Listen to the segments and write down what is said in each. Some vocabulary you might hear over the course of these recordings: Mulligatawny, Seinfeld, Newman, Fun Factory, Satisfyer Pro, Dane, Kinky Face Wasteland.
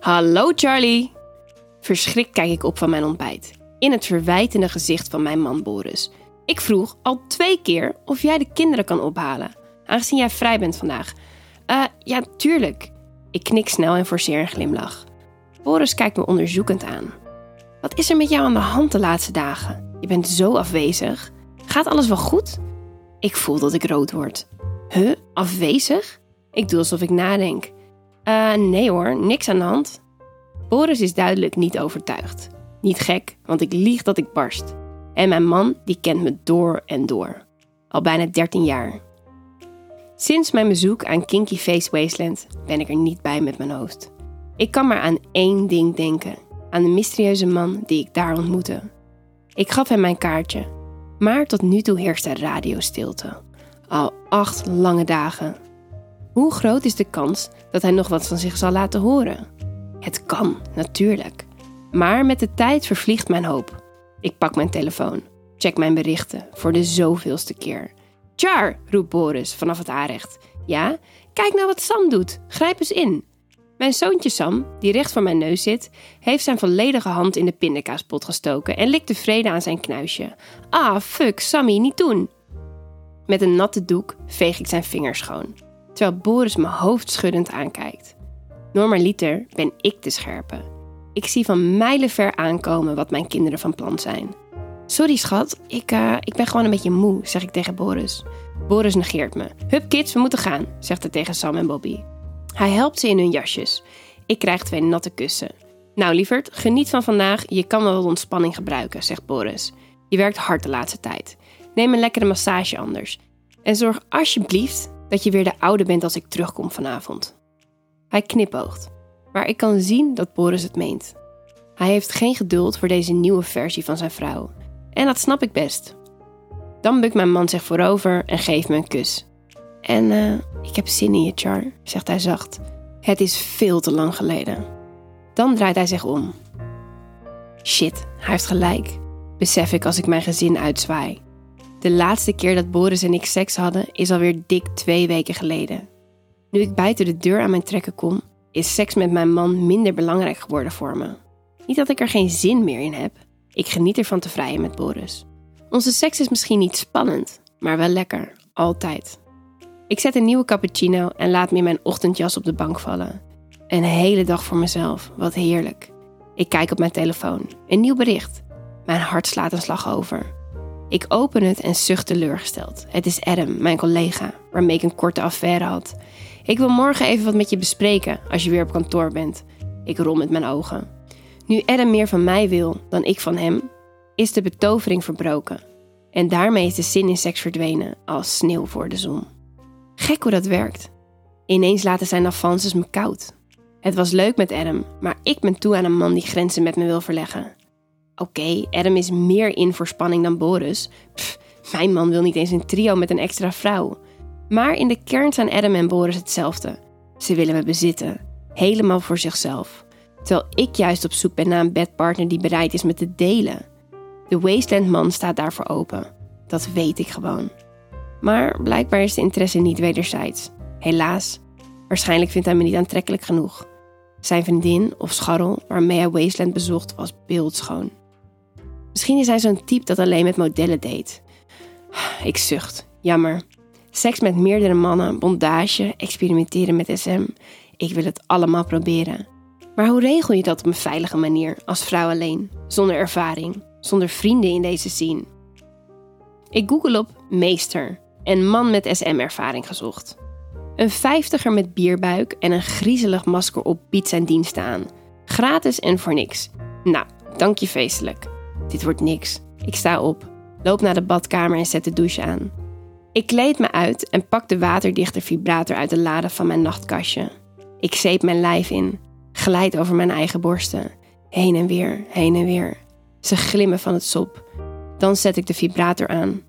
Hallo Charlie! Verschrikt kijk ik op van mijn ontbijt. In het verwijtende gezicht van mijn man Boris. Ik vroeg al 2 keer of jij de kinderen kan ophalen. Aangezien jij vrij bent vandaag. Ja, tuurlijk. Ik knik snel en forceer een glimlach. Boris kijkt me onderzoekend aan. Wat is er met jou aan de hand de laatste dagen? Je bent zo afwezig. Gaat alles wel goed? Ik voel dat ik rood word. Huh? Afwezig? Ik doe alsof ik nadenk. Nee hoor, niks aan de hand. Boris is duidelijk niet overtuigd. Niet gek, want ik lieg dat ik barst. En mijn man, die kent me door en door. Al bijna 13 jaar. Sinds mijn bezoek aan Kinky Face Wasteland ben ik er niet bij met mijn hoofd. Ik kan maar aan 1 ding denken. Aan de mysterieuze man die ik daar ontmoette. Ik gaf hem mijn kaartje. Maar tot nu toe heerst er radiostilte. Al 8 lange dagen. Hoe groot is de kans dat hij nog wat van zich zal laten horen? Het kan, natuurlijk. Maar met de tijd vervliegt mijn hoop. Ik pak mijn telefoon. Check mijn berichten voor de zoveelste keer. Char, roept Boris vanaf het aanrecht. Ja, kijk nou wat Sam doet. Grijp eens in. Mijn zoontje Sam, die recht voor mijn neus zit, heeft zijn volledige hand in de pindakaaspot gestoken en likt tevreden aan zijn knuisje. Ah, fuck, Sammy, niet doen. Met een natte doek veeg ik zijn vingers schoon, terwijl Boris me hoofdschuddend aankijkt. Normaliter ben ik de scherpe. Ik zie van mijlenver aankomen wat mijn kinderen van plan zijn. Sorry schat, ik ben gewoon een beetje moe, zeg ik tegen Boris. Boris negeert me. Hup kids, we moeten gaan, zegt hij tegen Sam en Bobby. Hij helpt ze in hun jasjes. Ik krijg 2 natte kussen. Nou lieverd, geniet van vandaag, je kan wel wat ontspanning gebruiken, zegt Boris. Je werkt hard de laatste tijd. Neem een lekkere massage anders. En zorg alsjeblieft dat je weer de oude bent als ik terugkom vanavond. Hij knipoogt, maar ik kan zien dat Boris het meent. Hij heeft geen geduld voor deze nieuwe versie van zijn vrouw. En dat snap ik best. Dan bukt mijn man zich voorover en geeft me een kus. En ik heb zin in je, Char, zegt hij zacht. Het is veel te lang geleden. Dan draait hij zich om. Shit, hij heeft gelijk, besef ik als ik mijn gezin uitzwaai. De laatste keer dat Boris en ik seks hadden is alweer dik 2 weken geleden. Nu ik buiten de deur aan mijn trekken kom, is seks met mijn man minder belangrijk geworden voor me. Niet dat ik er geen zin meer in heb. Ik geniet ervan te vrijen met Boris. Onze seks is misschien niet spannend, maar wel lekker, altijd. Ik zet een nieuwe cappuccino en laat me in mijn ochtendjas op de bank vallen. Een hele dag voor mezelf, wat heerlijk. Ik kijk op mijn telefoon, een nieuw bericht. Mijn hart slaat een slag over. Ik open het en zucht teleurgesteld. Het is Adam, mijn collega, waarmee ik een korte affaire had. Ik wil morgen even wat met je bespreken als je weer op kantoor bent. Ik rol met mijn ogen. Nu Adam meer van mij wil dan ik van hem, is de betovering verbroken. En daarmee is de zin in seks verdwenen als sneeuw voor de zon. Gek hoe dat werkt. Ineens laten zijn avances me koud. Het was leuk met Adam, maar ik ben toe aan een man die grenzen met me wil verleggen. Oké, Adam is meer in voor spanning dan Boris. Mijn man wil niet eens een trio met een extra vrouw. Maar in de kern zijn Adam en Boris hetzelfde. Ze willen me bezitten. Helemaal voor zichzelf. Terwijl ik juist op zoek ben naar een bedpartner die bereid is me te delen. De Wasteland man staat daarvoor open. Dat weet ik gewoon. Maar blijkbaar is de interesse niet wederzijds. Helaas. Waarschijnlijk vindt hij me niet aantrekkelijk genoeg. Zijn vriendin of scharrel waarmee hij Wasteland bezocht was beeldschoon. Misschien is hij zo'n type dat alleen met modellen deed. Ik zucht. Jammer. Seks met meerdere mannen, bondage, experimenteren met SM. Ik wil het allemaal proberen. Maar hoe regel je dat op een veilige manier, als vrouw alleen? Zonder ervaring, zonder vrienden in deze scene. Ik google op meester en man met SM-ervaring gezocht. Een 50er met bierbuik en een griezelig masker op biedt zijn diensten aan. Gratis en voor niks. Nou, dank je feestelijk. Dit wordt niks. Ik sta op, loop naar de badkamer en zet de douche aan. Ik kleed me uit en pak de waterdichte vibrator uit de lade van mijn nachtkastje. Ik zeep mijn lijf in, glijd over mijn eigen borsten. Heen en weer, heen en weer. Ze glimmen van het sop. Dan zet ik de vibrator aan.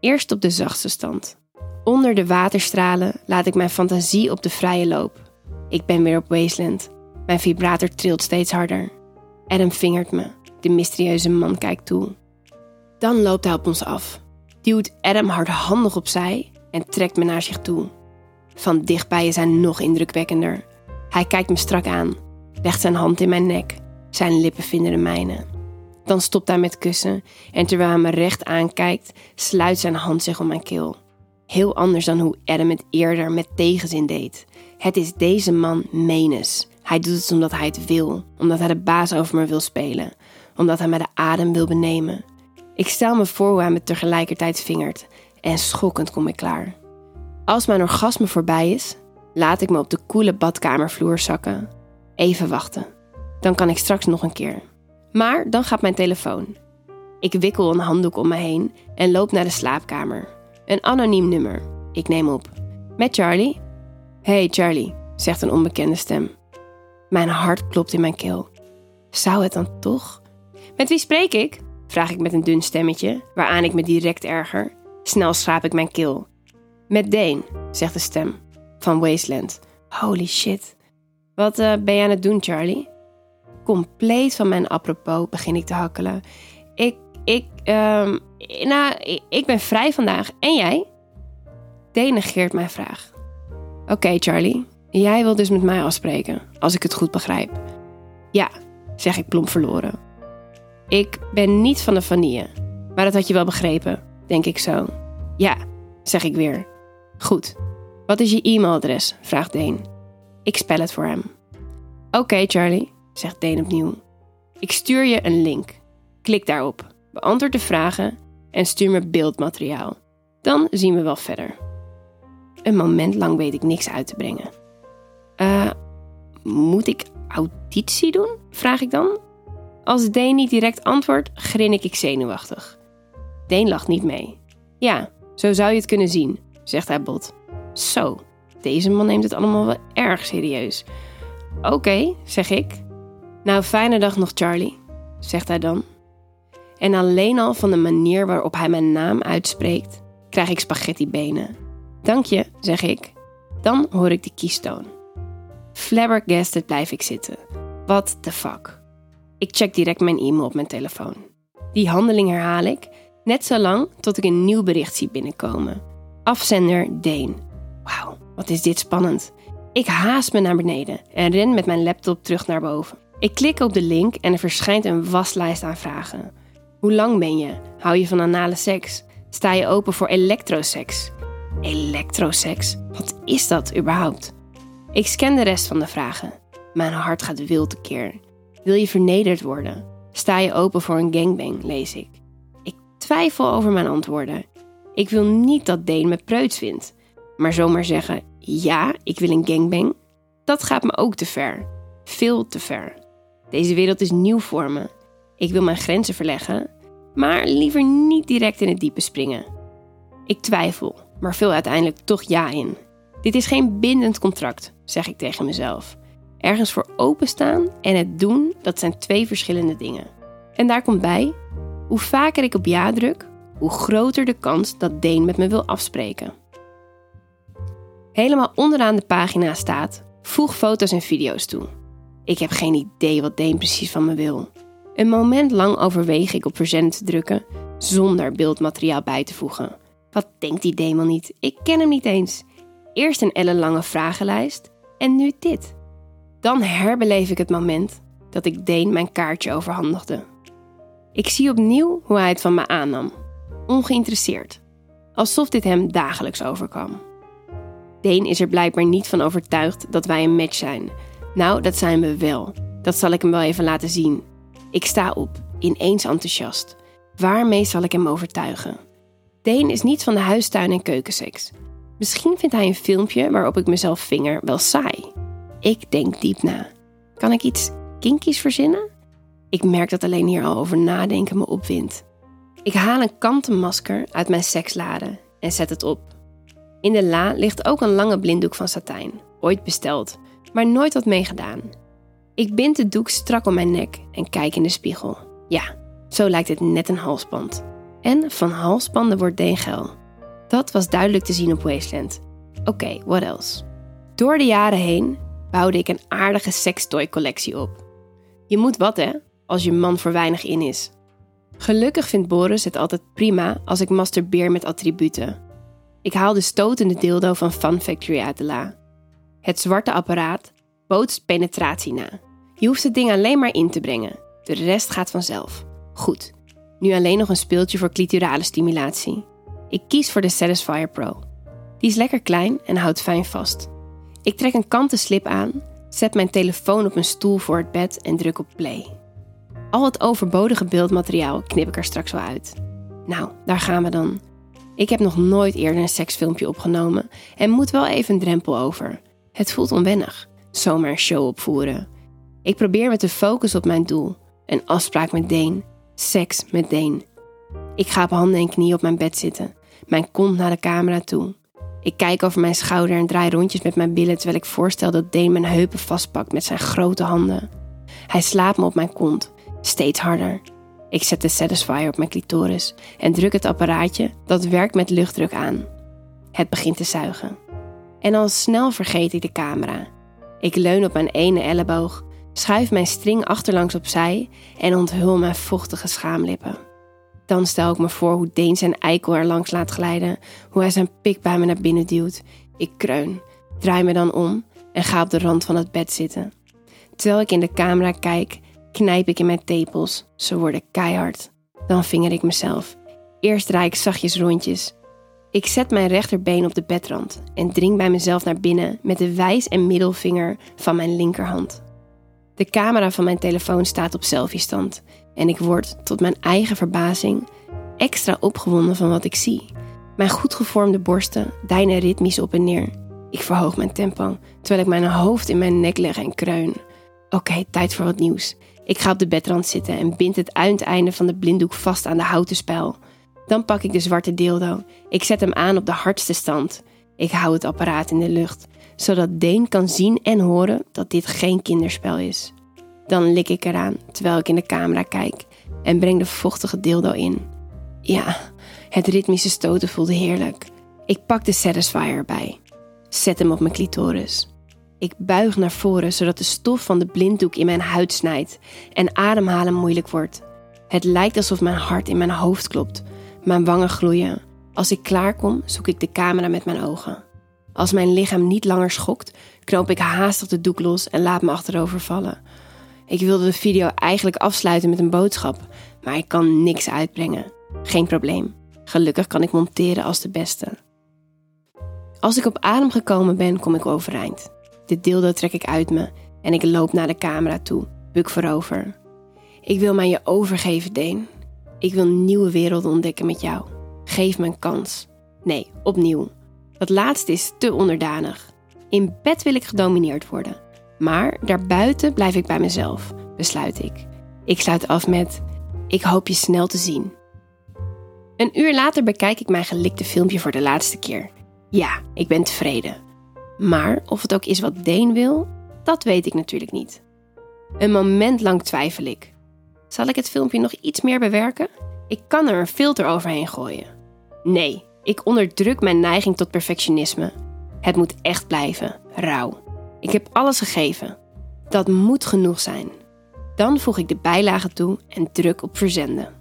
Eerst op de zachtste stand. Onder de waterstralen laat ik mijn fantasie op de vrije loop. Ik ben weer op Wasteland. Mijn vibrator trilt steeds harder. Adam vingert me. De mysterieuze man kijkt toe. Dan loopt hij op ons af. Duwt Adam hardhandig opzij en trekt me naar zich toe. Van dichtbij is hij nog indrukwekkender. Hij kijkt me strak aan. legt zijn hand in mijn nek. Zijn lippen vinden de mijne. Dan stopt hij met kussen en terwijl hij me recht aankijkt, sluit zijn hand zich om mijn keel. Heel anders dan hoe Adam het eerder met tegenzin deed. Het is deze man menens. Hij doet het omdat hij het wil, omdat hij de baas over me wil spelen, omdat hij me de adem wil benemen. Ik stel me voor hoe hij me tegelijkertijd vingert en schokkend kom ik klaar. Als mijn orgasme voorbij is, laat ik me op de koele badkamervloer zakken. Even wachten, dan kan ik straks nog een keer. Maar dan gaat mijn telefoon. Ik wikkel een handdoek om me heen en loop naar de slaapkamer. Een anoniem nummer. Ik neem op. Met Charlie? Hey Charlie, zegt een onbekende stem. Mijn hart klopt in mijn keel. Zou het dan toch? Met wie spreek ik? Vraag ik met een dun stemmetje, waaraan ik me direct erger. Snel schraap ik mijn keel. Met Dane, zegt de stem. Van Wasteland. Holy shit. Wat ben je aan het doen, Charlie? Compleet van mijn apropos begin ik te hakkelen. Ik ben vrij vandaag. En jij? Dane negeert mijn vraag. Oké, Charlie. Jij wilt dus met mij afspreken, als ik het goed begrijp. Ja, zeg ik plomp verloren. Ik ben niet van de vanille, maar dat had je wel begrepen, denk ik zo. Ja, zeg ik weer. Goed. Wat is je e-mailadres? Vraagt Dane. Ik spel het voor hem. Oké, Charlie, zegt Dane opnieuw. Ik stuur je een link. Klik daarop, beantwoord de vragen en stuur me beeldmateriaal. Dan zien we wel verder. Een moment lang weet ik niks uit te brengen. Moet ik auditie doen? Vraag ik dan. Als Dane niet direct antwoordt, grinnik ik zenuwachtig. Dane lacht niet mee. Ja, zo zou je het kunnen zien, zegt hij bot. Zo, deze man neemt het allemaal wel erg serieus. Oké, zeg ik. Nou, fijne dag nog, Charlie, zegt hij dan. En alleen al van de manier waarop hij mijn naam uitspreekt, krijg ik spaghettibenen. Dank je, zeg ik. Dan hoor ik de kiestoon. Flabbergasted blijf ik zitten. What the fuck? Ik check direct mijn e-mail op mijn telefoon. Die handeling herhaal ik, net zo lang tot ik een nieuw bericht zie binnenkomen. Afzender Dane. Wauw, wat is dit spannend. Ik haast me naar beneden en ren met mijn laptop terug naar boven. Ik klik op de link en er verschijnt een waslijst aan vragen. Hoe lang ben je? Hou je van anale seks? Sta je open voor elektroseks? Elektroseks? Wat is dat überhaupt? Ik scan de rest van de vragen. Mijn hart gaat wild tekeer. Wil je vernederd worden? Sta je open voor een gangbang, lees ik. Ik twijfel over mijn antwoorden. Ik wil niet dat Dane me preuts vindt. Maar zomaar zeggen, ja, ik wil een gangbang, dat gaat me ook te ver. Veel te ver. Deze wereld is nieuw voor me. Ik wil mijn grenzen verleggen, maar liever niet direct in het diepe springen. Ik twijfel, maar vul uiteindelijk toch ja in. Dit is geen bindend contract, zeg ik tegen mezelf. Ergens voor openstaan en het doen, dat zijn twee verschillende dingen. En daar komt bij, hoe vaker ik op ja druk, hoe groter de kans dat Dane met me wil afspreken. Helemaal onderaan de pagina staat, voeg foto's en video's toe. Ik heb geen idee wat Dane precies van me wil. Een moment lang overweeg ik op verzenden te drukken, zonder beeldmateriaal bij te voegen. Wat denkt die Dane wel niet? Ik ken hem niet eens. Eerst een ellenlange vragenlijst en nu dit. Dan herbeleef ik het moment dat ik Dane mijn kaartje overhandigde. Ik zie opnieuw hoe hij het van me aannam. Ongeïnteresseerd. Alsof dit hem dagelijks overkwam. Dane is er blijkbaar niet van overtuigd dat wij een match zijn. Nou, dat zijn we wel. Dat zal ik hem wel even laten zien. Ik sta op, ineens enthousiast. Waarmee zal ik hem overtuigen? Dane is niet van de huistuin- en keukenseks. Misschien vindt hij een filmpje waarop ik mezelf vinger wel saai. Ik denk diep na. Kan ik iets kinkies verzinnen? Ik merk dat alleen hier al over nadenken me opwindt. Ik haal een kanten masker uit mijn sekslade en zet het op. In de la ligt ook een lange blinddoek van satijn, ooit besteld, maar nooit wat meegedaan. Ik bind de doek strak om mijn nek en kijk in de spiegel. Ja, zo lijkt het net een halsband. En van halsbanden wordt Dane geil. Dat was duidelijk te zien op Wasteland. Oké, what else? Door de jaren heen bouwde ik een aardige sextoy-collectie op. Je moet wat, hè, als je man voor weinig in is. Gelukkig vindt Boris het altijd prima als ik masturbeer met attributen. Ik haal de stotende dildo van Fun Factory uit de la. Het zwarte apparaat bootst penetratie na. Je hoeft het ding alleen maar in te brengen. De rest gaat vanzelf. Goed, nu alleen nog een speeltje voor clitorale stimulatie. Ik kies voor de Satisfyer Pro. Die is lekker klein en houdt fijn vast. Ik trek een kanten slip aan, zet mijn telefoon op een stoel voor het bed en druk op play. Al het overbodige beeldmateriaal knip ik er straks wel uit. Nou, daar gaan we dan. Ik heb nog nooit eerder een seksfilmpje opgenomen en moet wel even een drempel over. Het voelt onwennig, zomaar een show opvoeren. Ik probeer met de focus op mijn doel. Een afspraak met Dane. Seks met Dane. Ik ga op handen en knieën op mijn bed zitten. Mijn kont naar de camera toe. Ik kijk over mijn schouder en draai rondjes met mijn billen terwijl ik voorstel dat Dane mijn heupen vastpakt met zijn grote handen. Hij slaapt me op mijn kont. Steeds harder. Ik zet de Satisfyer op mijn clitoris en druk het apparaatje dat werkt met luchtdruk aan. Het begint te zuigen. En al snel vergeet ik de camera. Ik leun op mijn ene elleboog, schuif mijn string achterlangs opzij en onthul mijn vochtige schaamlippen. Dan stel ik me voor hoe Dane zijn eikel er langs laat glijden, hoe hij zijn pik bij me naar binnen duwt. Ik kreun, draai me dan om en ga op de rand van het bed zitten. Terwijl ik in de camera kijk, knijp ik in mijn tepels. Ze worden keihard. Dan vinger ik mezelf. Eerst draai ik zachtjes rondjes. Ik zet mijn rechterbeen op de bedrand en dring bij mezelf naar binnen met de wijs- en middelvinger van mijn linkerhand. De camera van mijn telefoon staat op selfie-stand en ik word, tot mijn eigen verbazing, extra opgewonden van wat ik zie. Mijn goed gevormde borsten deinen ritmisch op en neer. Ik verhoog mijn tempo, terwijl ik mijn hoofd in mijn nek leg en kreun. Oké, tijd voor wat nieuws. Ik ga op de bedrand zitten en bind het uiteinde van de blinddoek vast aan de houten spijl. Dan pak ik de zwarte dildo. Ik zet hem aan op de hardste stand. Ik hou het apparaat in de lucht, zodat Dane kan zien en horen dat dit geen kinderspel is. Dan lik ik eraan terwijl ik in de camera kijk en breng de vochtige dildo in. Ja, het ritmische stoten voelde heerlijk. Ik pak de Satisfyer erbij. Zet hem op mijn clitoris. Ik buig naar voren zodat de stof van de blinddoek in mijn huid snijdt en ademhalen moeilijk wordt. Het lijkt alsof mijn hart in mijn hoofd klopt. Mijn wangen gloeien. Als ik klaarkom, zoek ik de camera met mijn ogen. Als mijn lichaam niet langer schokt, knoop ik haastig de doek los en laat me achterover vallen. Ik wilde de video eigenlijk afsluiten met een boodschap, maar ik kan niks uitbrengen. Geen probleem. Gelukkig kan ik monteren als de beste. Als ik op adem gekomen ben, kom ik overeind. De dildo trek ik uit me en ik loop naar de camera toe, buk voorover. Ik wil mij je overgeven, Dane. Ik wil nieuwe werelden ontdekken met jou. Geef me een kans. Nee, opnieuw. Dat laatste is te onderdanig. In bed wil ik gedomineerd worden. Maar daarbuiten blijf ik bij mezelf, besluit ik. Ik sluit af met, ik hoop je snel te zien. Een uur later bekijk ik mijn gelikte filmpje voor de laatste keer. Ja, ik ben tevreden. Maar of het ook is wat Dane wil, dat weet ik natuurlijk niet. Een moment lang twijfel ik. Zal ik het filmpje nog iets meer bewerken? Ik kan er een filter overheen gooien. Nee, ik onderdruk mijn neiging tot perfectionisme. Het moet echt blijven, rauw. Ik heb alles gegeven. Dat moet genoeg zijn. Dan voeg ik de bijlage toe en druk op verzenden.